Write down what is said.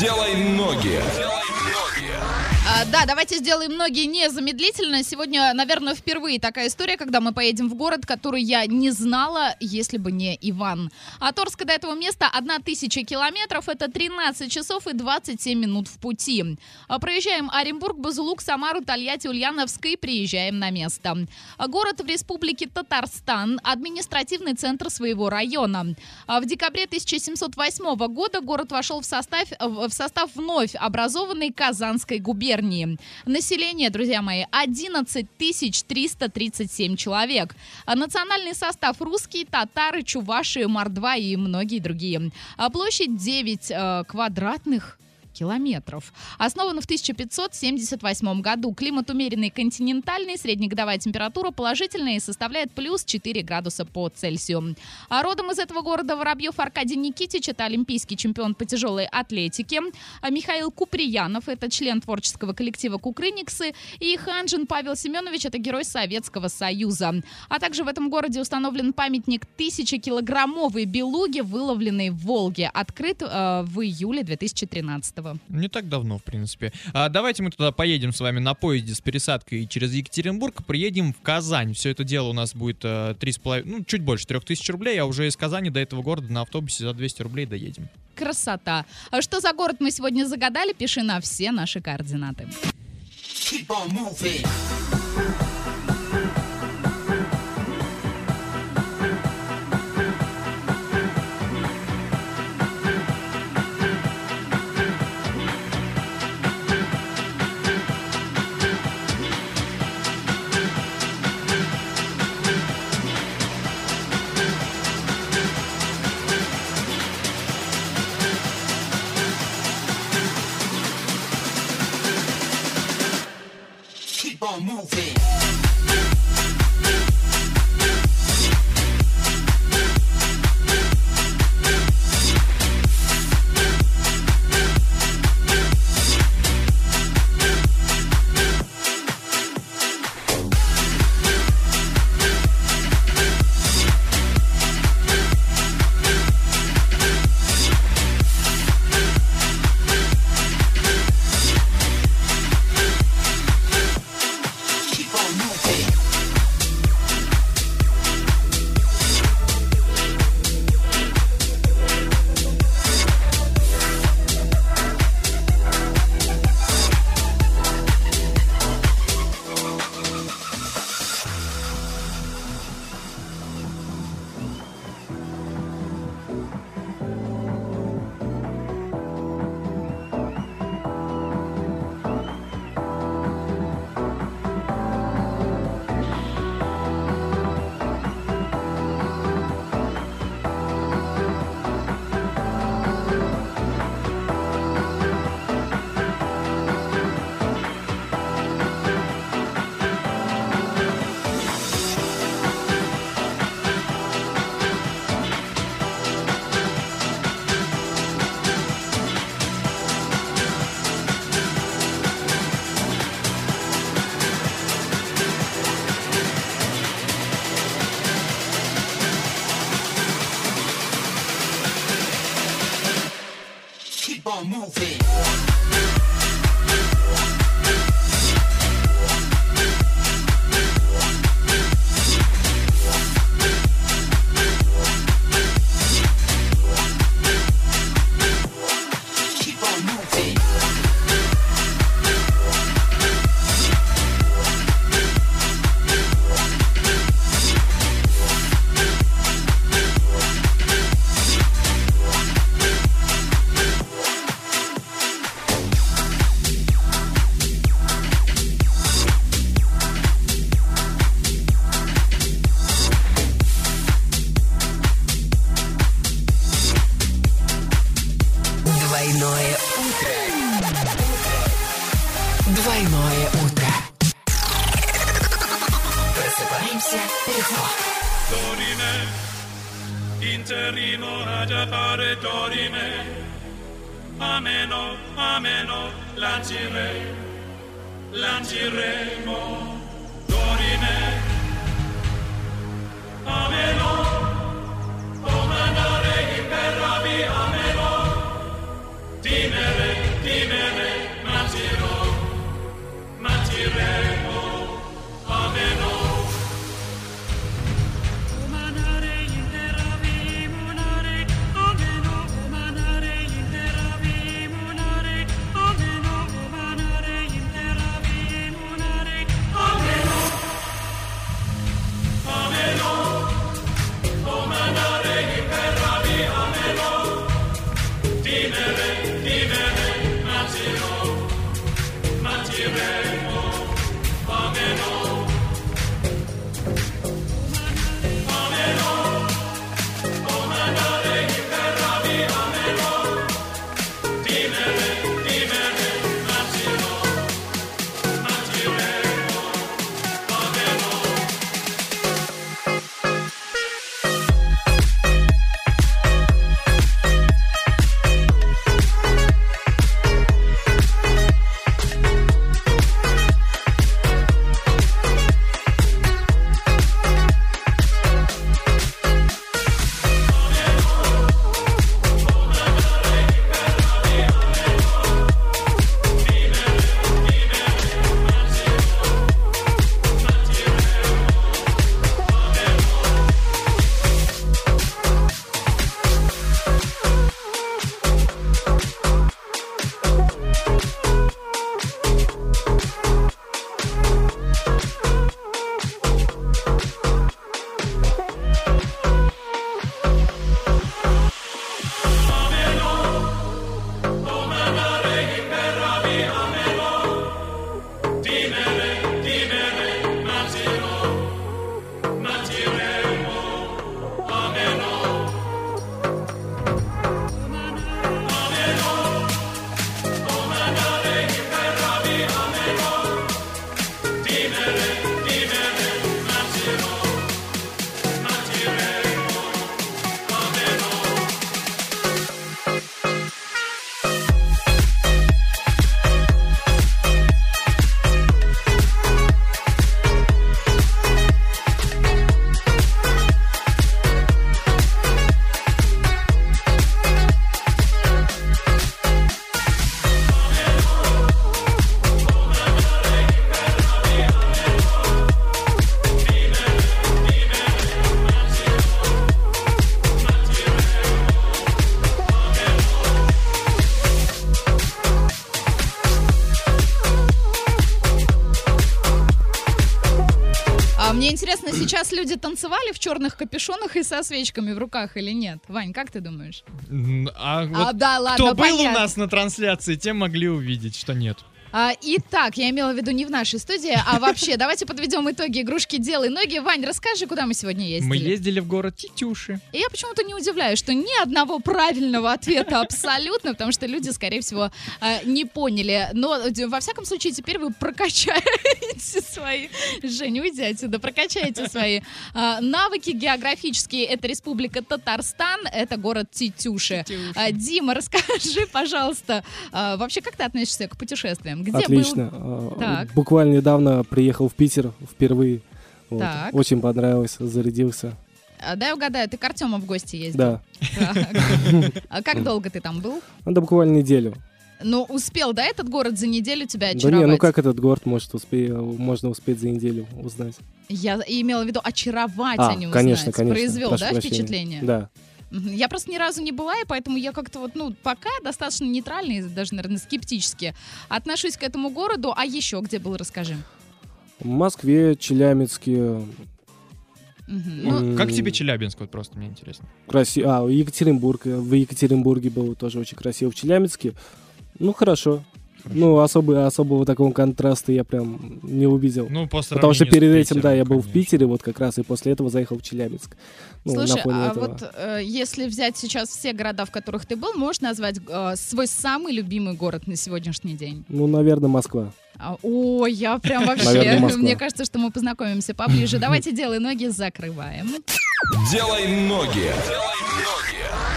Делай ноги. Да, давайте сделаем ноги незамедлительно. Сегодня, наверное, впервые такая история, когда мы поедем в город, который я не знала, если бы не Иван. От Орска до этого места 1000 километров, это 13 часов и 27 минут в пути. Проезжаем Оренбург, Базулук, Самару, Тольятти, Ульяновск и приезжаем на место. Город в республике Татарстан, административный центр своего района. В декабре 1708 года город вошел в состав вновь образованной Казанской губернии. Население, друзья мои, 11 337 человек. Национальный состав: русские, татары, чуваши, мордва и многие другие. Площадь 9 квадратных километров. Основан в 1578 году. Климат умеренный, континентальный, среднегодовая температура положительная и составляет плюс 4 градуса по Цельсию. А родом из этого города Воробьев Аркадий Никитич, это олимпийский чемпион по тяжелой атлетике. А Михаил Куприянов, это член творческого коллектива «Кукрыниксы». И Ханжин Павел Семенович, это герой Советского Союза. А также в этом городе установлен памятник 1000-килограммовой белуге, выловленной в Волге. Открыт в июле 2013 года. Не так давно, в принципе. Давайте мы туда поедем с вами на поезде с пересадкой через Екатеринбург, приедем в Казань. Все это дело у нас будет 3,5, чуть больше 3000 рублей, а уже из Казани до этого города на автобусе за 200 рублей доедем. Красота! А что за город мы сегодня загадали? Пиши на все наши координаты. Двойное утро. Просыпаемся легко. Ameno, Интересно, сейчас люди танцевали в черных капюшонах и со свечками в руках или нет? Вань, как ты думаешь? Вот да, ладно, кто был у нас на трансляции, те могли увидеть, что нет. Итак, я имела в виду не в нашей студии, а вообще, давайте подведем итоги игрушки «Делай ноги». Вань, расскажи, куда мы сегодня ездили. Мы ездили в город Тетюши. И я почему-то не удивляюсь, что ни одного правильного ответа абсолютно, потому что люди, скорее всего, не поняли. Но, во всяком случае, теперь вы прокачаете свои... Женя, уйди отсюда. Прокачаете свои навыки географические. Это республика Татарстан, это город Тетюши. Дима, расскажи, пожалуйста, вообще, как ты относишься к путешествиям? Где отлично. Так. Буквально недавно приехал в Питер впервые. Вот. Очень понравилось, зарядился. Дай угадаю, ты к Артёму в гости ездил? Да. А как долго ты там был? Да буквально неделю. Ну, успел, да, этот город за неделю тебя очаровать? Да не, ну как этот город можно успеть за неделю узнать? Я имела в виду очаровать, а не узнать. Конечно. Произвел, да, впечатление? Да. Я просто ни разу не была, и поэтому я как-то вот, пока достаточно нейтрально и даже, наверное, скептически отношусь к этому городу. А еще где был, расскажи. В Москве, Челябинске. Как тебе Челябинск? Вот просто мне интересно. Екатеринбург. В Екатеринбурге было тоже очень красиво. В Челябинске, хорошо. Особого такого контраста я прям не увидел. Потому что перед этим, я был в Питере, вот как раз, и после этого заехал в Челябинск. Слушай, если взять сейчас все города, в которых ты был, можешь назвать свой самый любимый город на сегодняшний день? Наверное, Москва. Ой, я прям вообще... Мне кажется, что мы познакомимся поближе. Давайте «Делай ноги» закрываем. «Делай ноги».